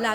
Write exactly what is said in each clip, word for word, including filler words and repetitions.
La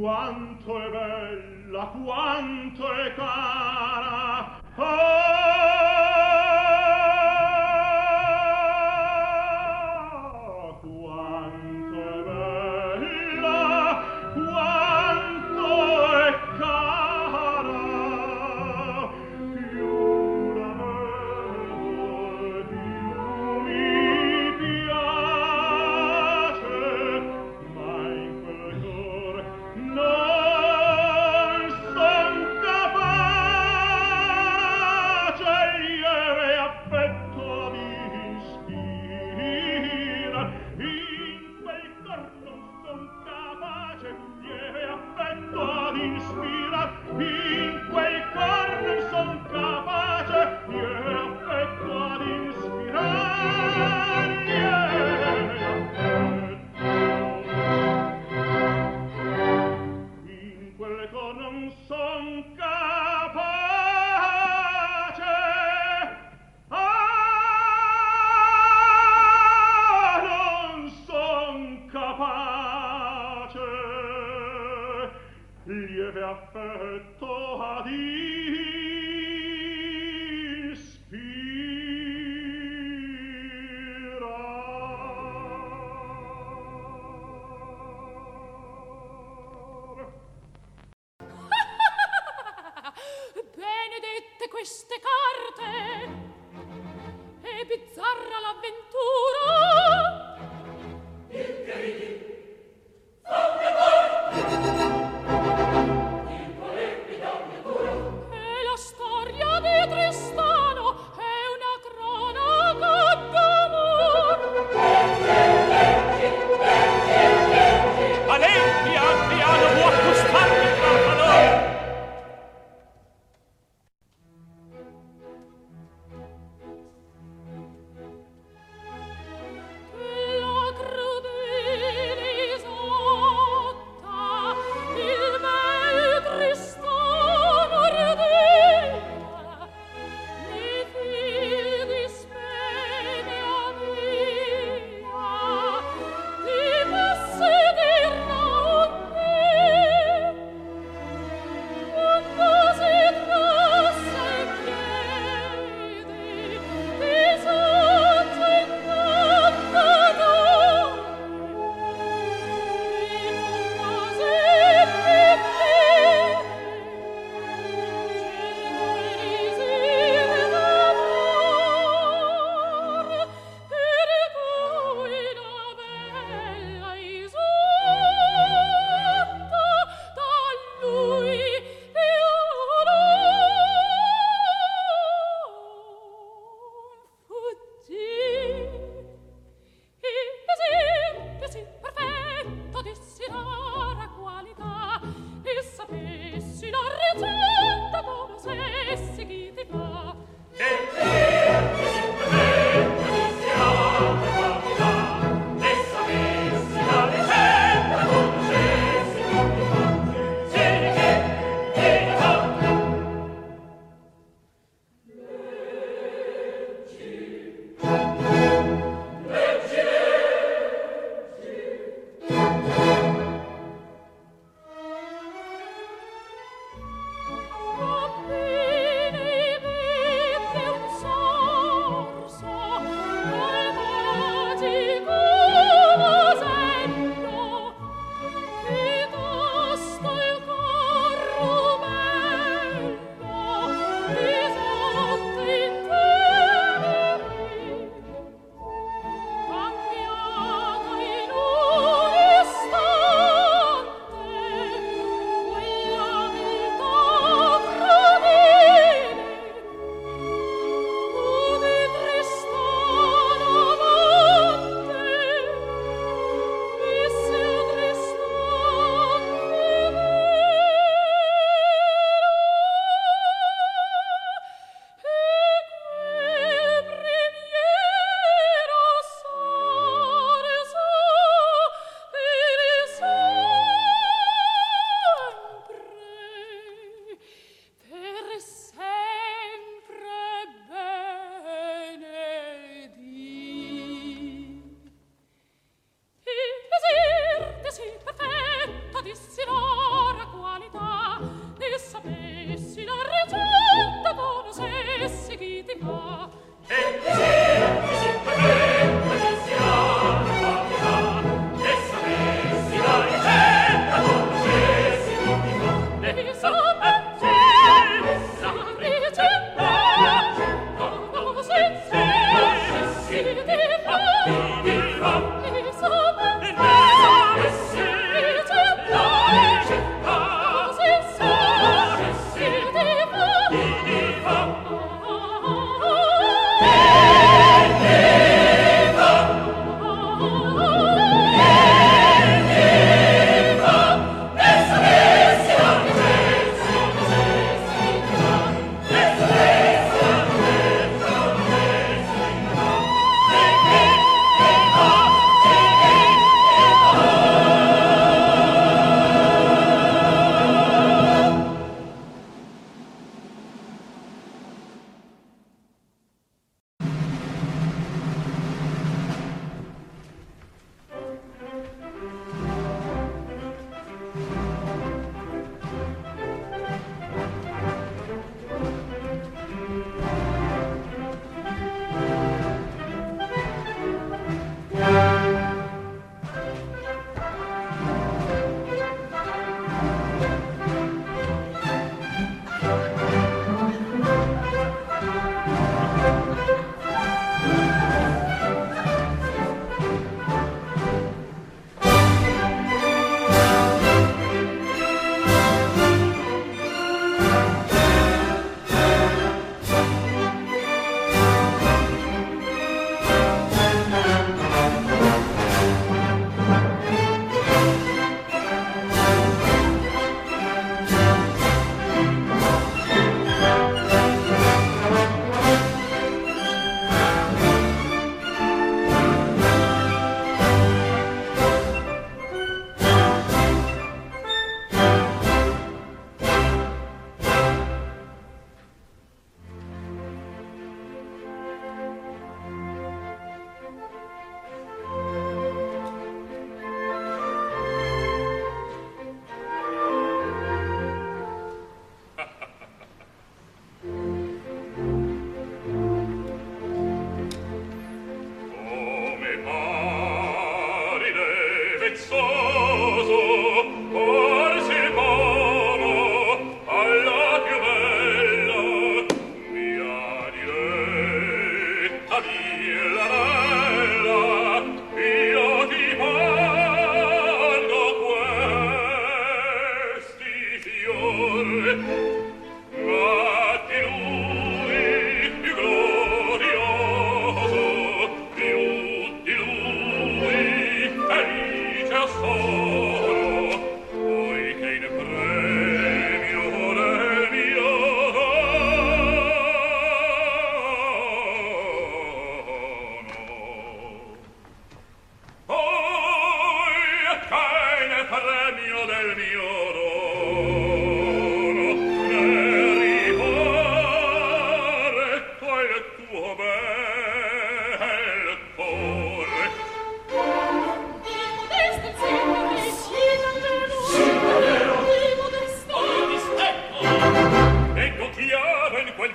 Quanto è bella, quanto è cara, ah, quanto è bella, quanto è cara, più la vedo, più mi piace, ma in quel cuore non ispira, in quel cor son capace, mio affetto ad inspirare. In quel cor non son capace. Lieve affetto ad ispirar. Benedette queste carte, e bizzarra l'avventura. Il carini, fate voi!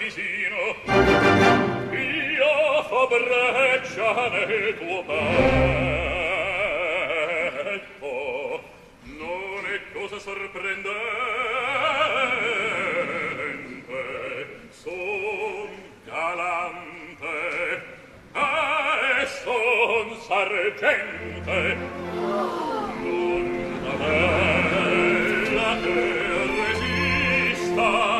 Visino, io fo breccia nel tuo petto, non è cosa sorprendente, son galante e son sargente, non una bella che resista.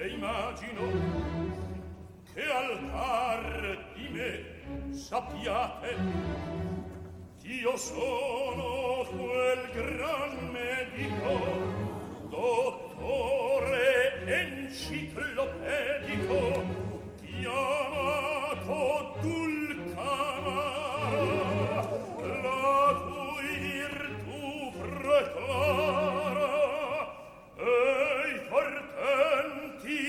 e immagino che al par di me sappiate ch'io sono quel gran medico, dottore enciclopedico, chiamato Dulcamara, la cui virtù preclara e i portenti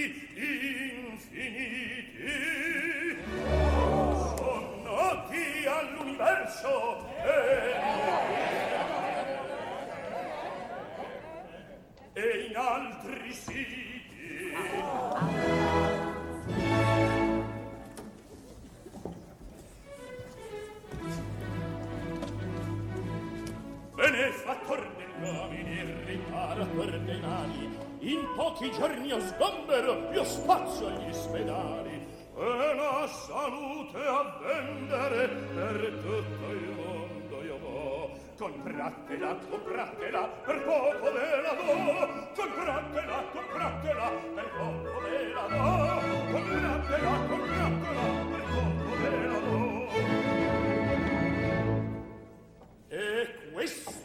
infiniti son noti all'universo e, e in altri siti. Benefattor degli uomini e riparatore dei mali, in pochi giorni io sgombero, io spazio agli spedali e la salute a vendere per tutto il mondo io vo. Compratela, compratela, per poco ve la do. Compratela, compratela, per poco ve la do. Compratela, compratela, per poco ve la do. E questo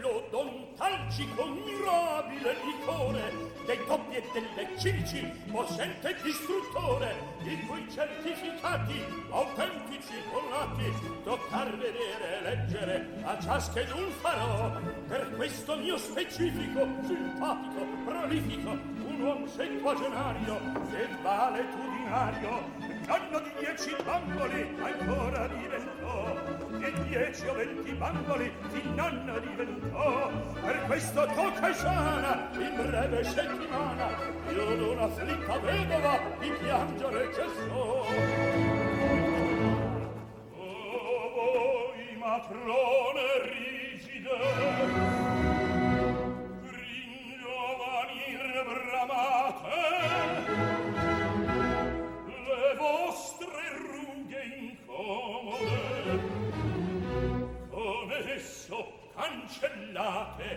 l'odontalgico mirabile liquore dei doppi e delle cilici, possente distruttore, i cui certificati autentici collati toccar vedere e leggere a ciaschedun farò. Per questo mio specifico, simpatico, prolifico, un uomo settuagenario e valetudinario, l'anno di dieci bamboli ancora diventò, e dieci o venti bamboli fin nanna diventò. Per questo tocca e sana in breve settimana io d'una afflitta vedova di piangere cessò. Oh, voi matrone rigide, gringiovanir bramate, vostre rughe incomode con esso cancellate,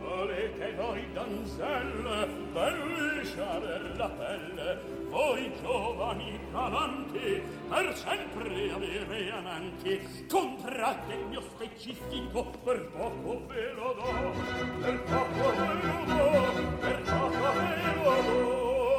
volete voi donzelle per lisciare la pelle, voi giovani galanti per sempre avere amanti. Comprate il mio specifico, per poco ve lo do, per poco ve lo do, per poco ve lo do,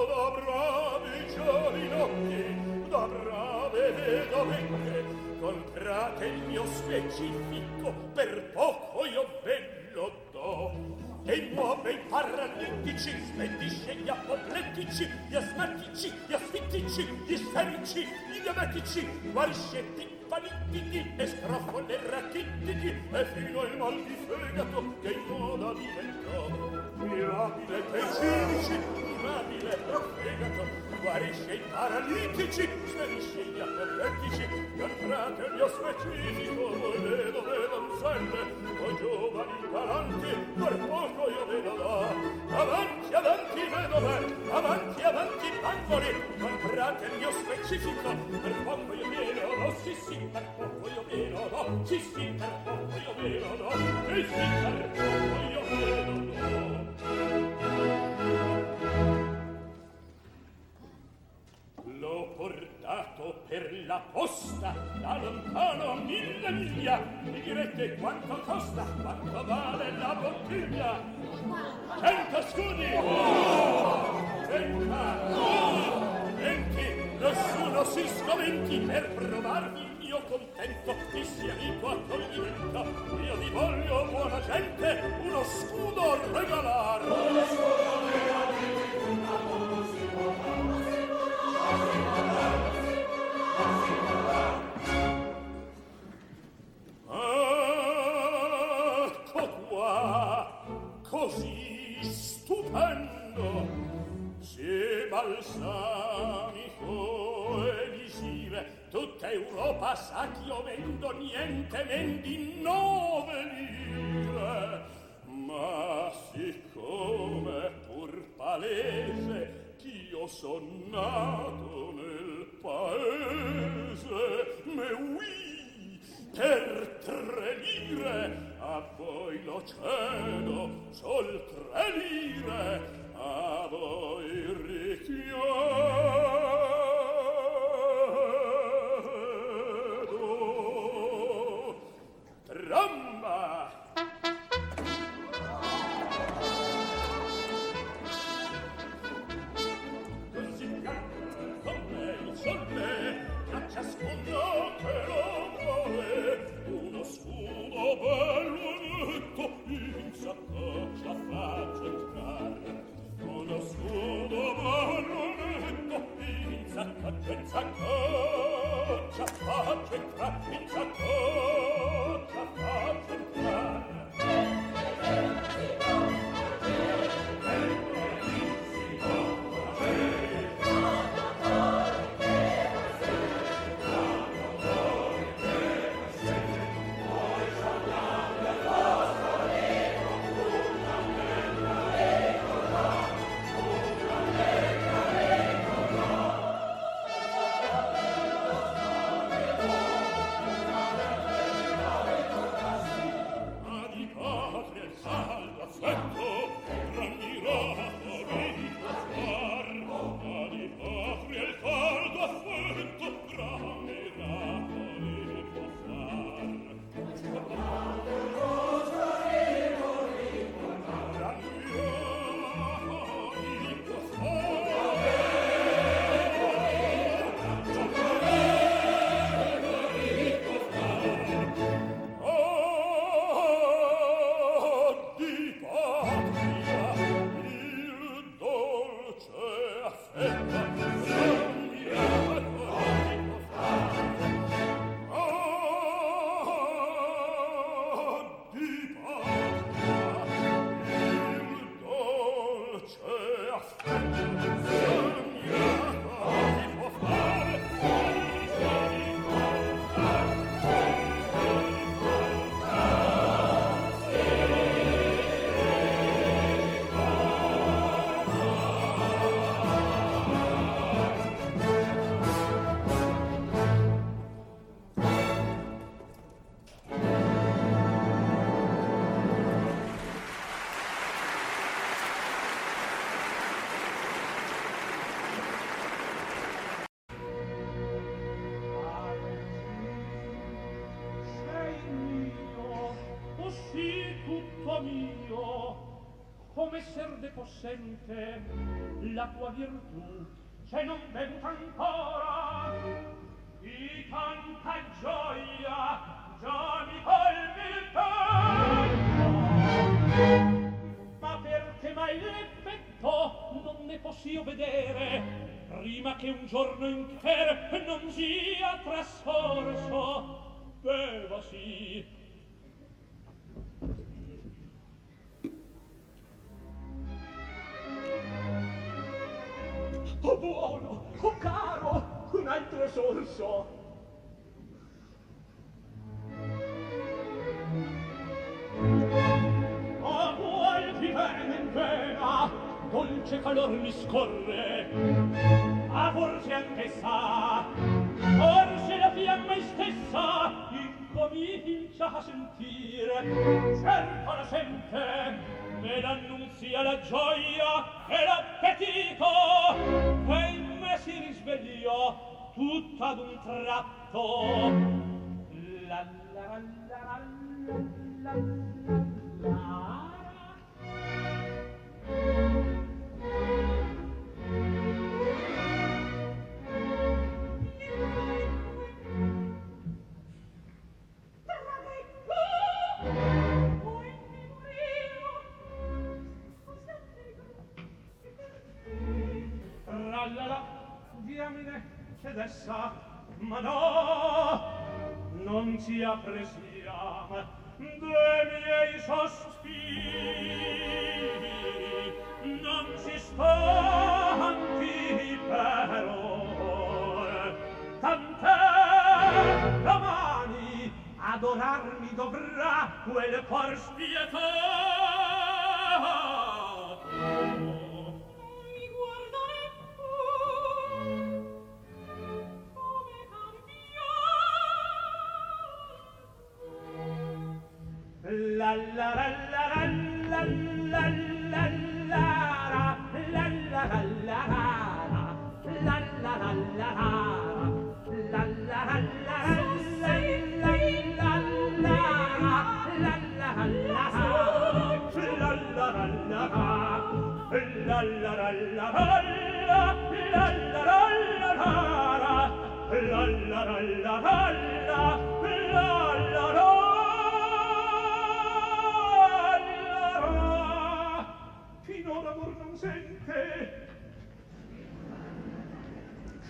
da bravi giovinotti, da brave vedovette, comprate il mio specifico, per poco io ve lo do. E muove i paralitici, spedisce gli apoplettici, gli asmatici, gli asfittici, gli isterici, gli diabetici, guarisce timpanittiti e scrofole rachitici, e fino al mal di fegato che in moda diventò. Mirabile per cilici, mirabile per fegato, guarisce i paralitici, spedisce gli apoplettici, comprate il mio specifico, voi vedove donzelle, voi giovani galanti, per poco io ve lo do. Avanti, avanti vedove, avanti, avanti bamboli, comprate il mio specifico, per poco io ve lo do, sì sì, per poco io ve lo do, sì sì, per poco io ve lo do, sì sì, per poco io ve lo do. L'ho portato per la posta da lontano mille miglia, mi direte quanto costa, quanto vale la bottiglia? Cento scudi! Oh! Trenta! Oh! Venti! Nessuno si scomenti per provarvi il mio contento, chi sia ricco accoglimento, io vi voglio buona gente, uno scudo regalar! Uno scudo regalar! Ecco qua, così stupendo, se balsamico e visive, tutta Europa sa che io vendo niente men di nove lire, ma siccome pur palese ch'io son nato nel paese, me ui per tre lire, a voi lo cedo, sol tre lire, a voi ricchi scialle, a ciascuno che lo vuole, uno scudo bello e netto, in saccoccia faccio entrare. Uno scudo bello e netto, in saccoccia, in saccoccia faccio entrare, in saccoccia faccio entrare. Possente la tua virtù, se non veduta ancora di tanta gioia già mi colmi, ma perché mai l'effetto non ne possio vedere prima che un giorno intero non sia trascorso. Beva sì. Oh buono, oh caro, un altro sorso. Oh vuol di vena in vena, dolce calor mi scorre. Ah forse anche sa, forse la fiamma stessa incomincia a sentire. Certo la sente, me l'annunzia la gioia e l'appetito che in me si risvegliò tutto ad un tratto. La la la la la la la. Essa, ma no, non ci appresiamo dei miei sospiri, non ci stanchi per ora, tant'è domani adorarmi dovrà quel cor spietato. La la la la la la la la la la la la la la la la. La la la la la. La Barbara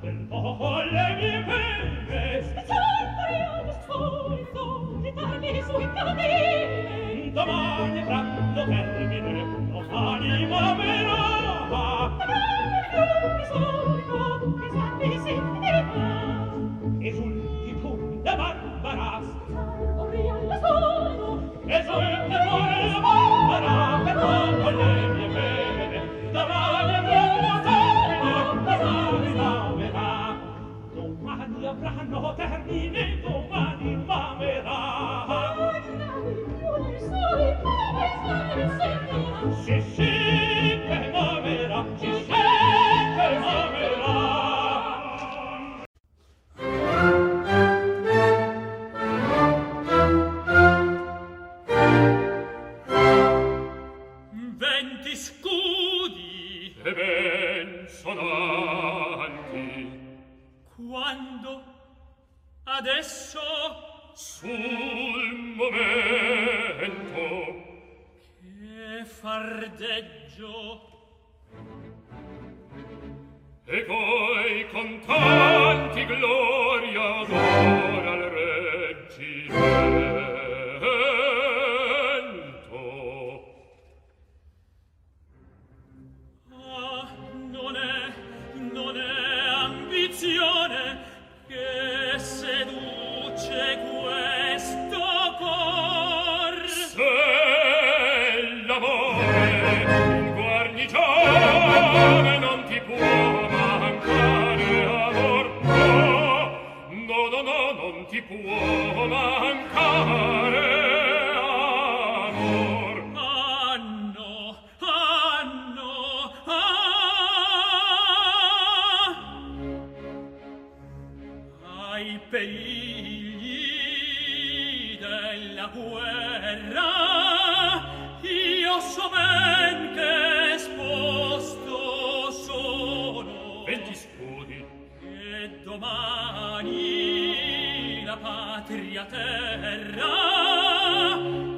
per oh, le mie penne. avranno termine domani infamerà. Domani il sole si fermerà. Si fermerà, si fermerà. Venti scudi e ben sonanti. Quando adesso sul momento che fardeggio e voi con tanti gloria d'ora al reggimento ah non è non è ambizione che seduce questo cor se l'amore in guarnigione non ti può mancare amor no no no non ti può mancare perigli della guerra io so ben che esposto sono venti scudi che domani la patria terra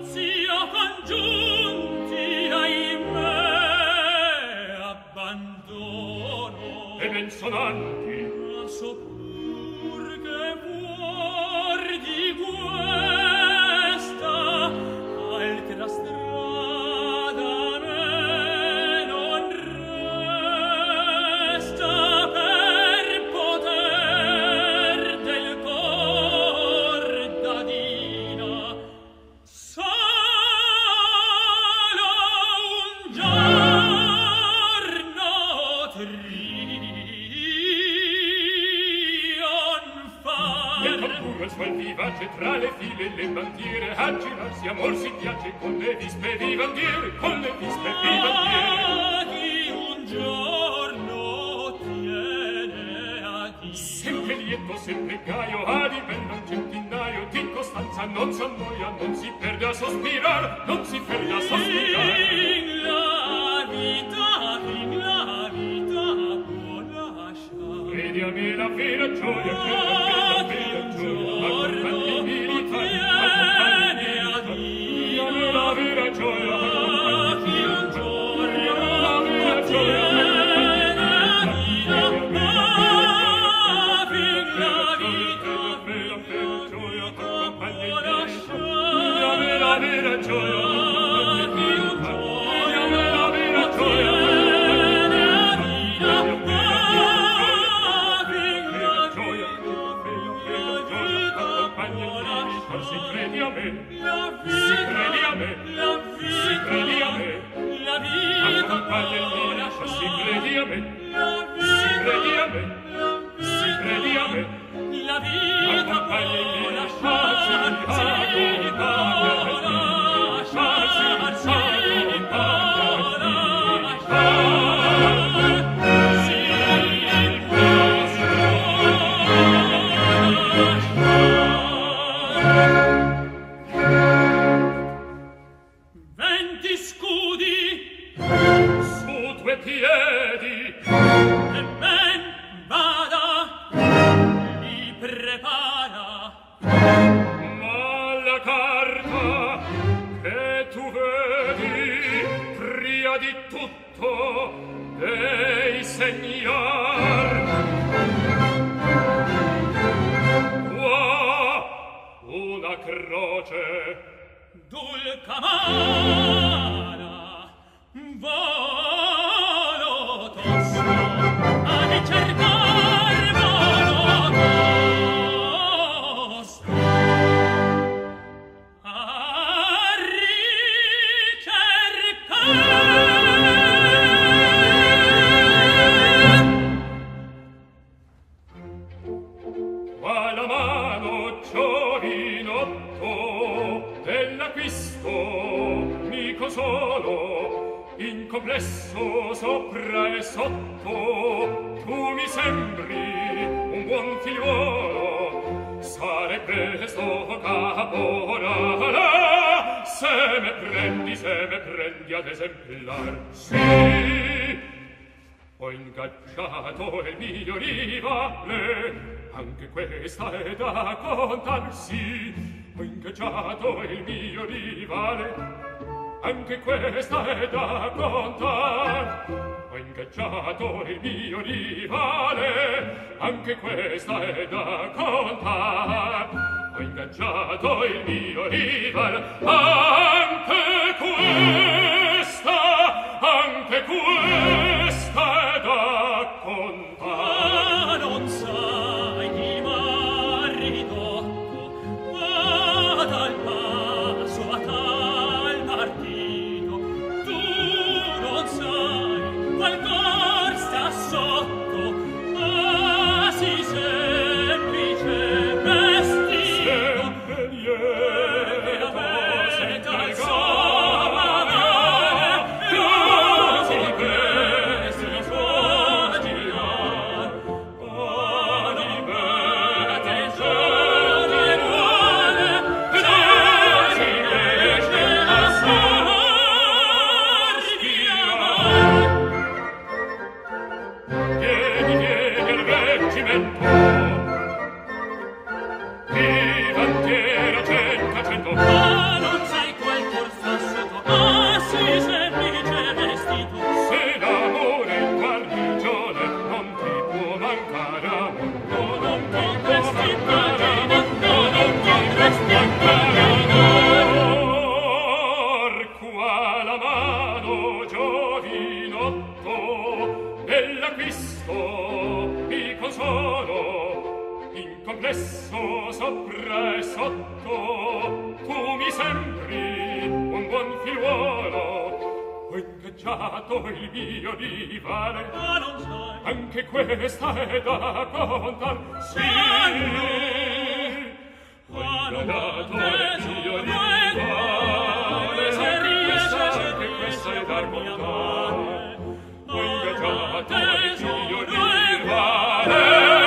sia congiunti ai me abbandono e ben sonanti a sopra questa altra strada me non resta per poter del cor dadina solo un giorno trionfar quel suol vivace tra le file le bandiere a girarsi amor si piace con le vispe di bandiere con le vispe di bandiere chi un giorno tiene a Dio sempre lieto sempre gaio a livello un centinaio di costanza non si annoia non si perde a sospirar non si perde a sospirar in la vita in la vita può lasciar vedi a me la vera gioia che la vera vera acquisto, mi consolo, in complesso sopra e sotto, tu mi sembri un buon figliuolo, sarei presto caporale, se me prendi, se me prendi ad esemplar, sì. Ho ingaggiato il mio rivale, anche questa è da contarsi. Ho ingaggiato il mio rivale, anche questa è da contar. Ho ingaggiato il mio rivale, anche questa è da contar. Ho ingaggiato il mio rivale, anche questa, anche questa. Il mio rivale, ma non sai, anche questa è da contar, sì, ho ingaggiato il mio rivale, anche questa, anche questa è da contare, ho ingaggiato il mio rivale, anche questa.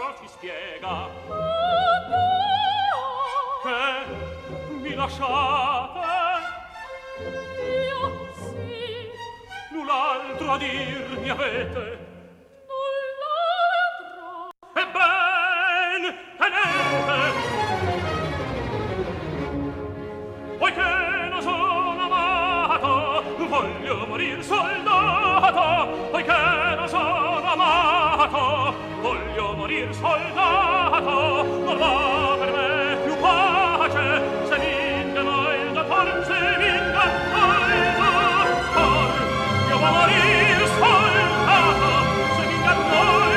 allora ci spiega che mi lasciate. Io sì. Null'altro a dir mi avete. Null'altro. Ebben, tenete. Poiché non sono amato, voglio morir soldato. Poiché non sono amato, voglio morir soldato. Non va per me più pace, se mi inganò il dottor, se mi inganò il dottor. Io va morir soldato, se mi inganò il dottor.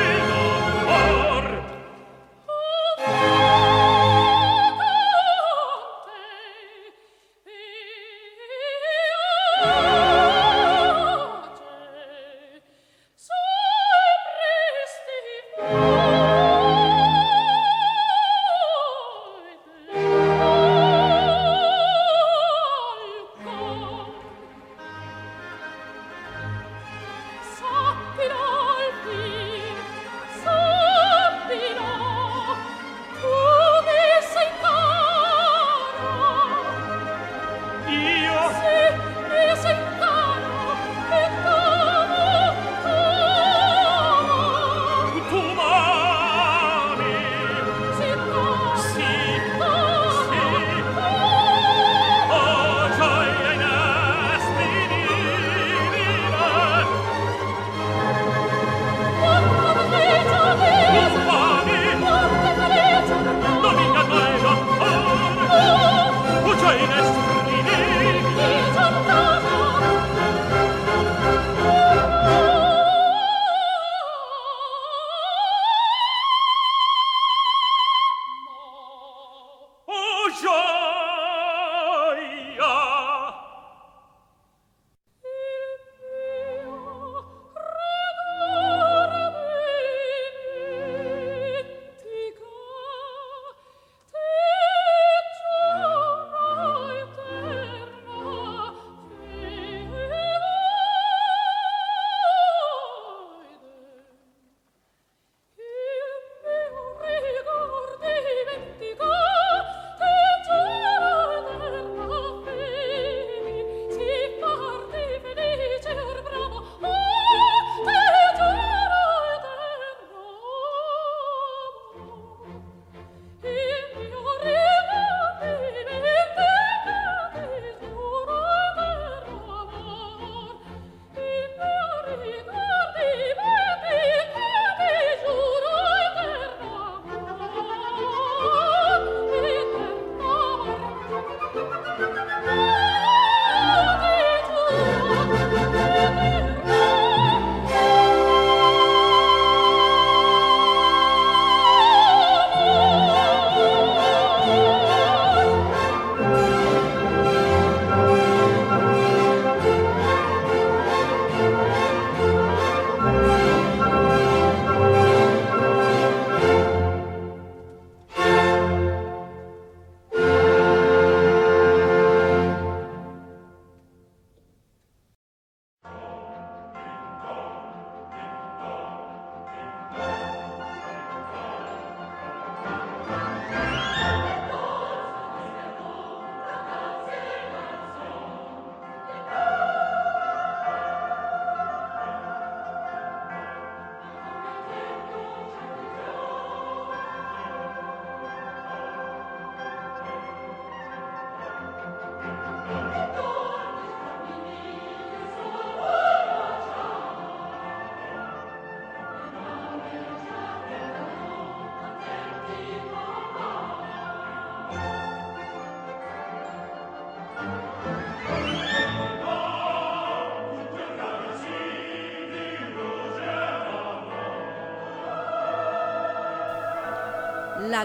La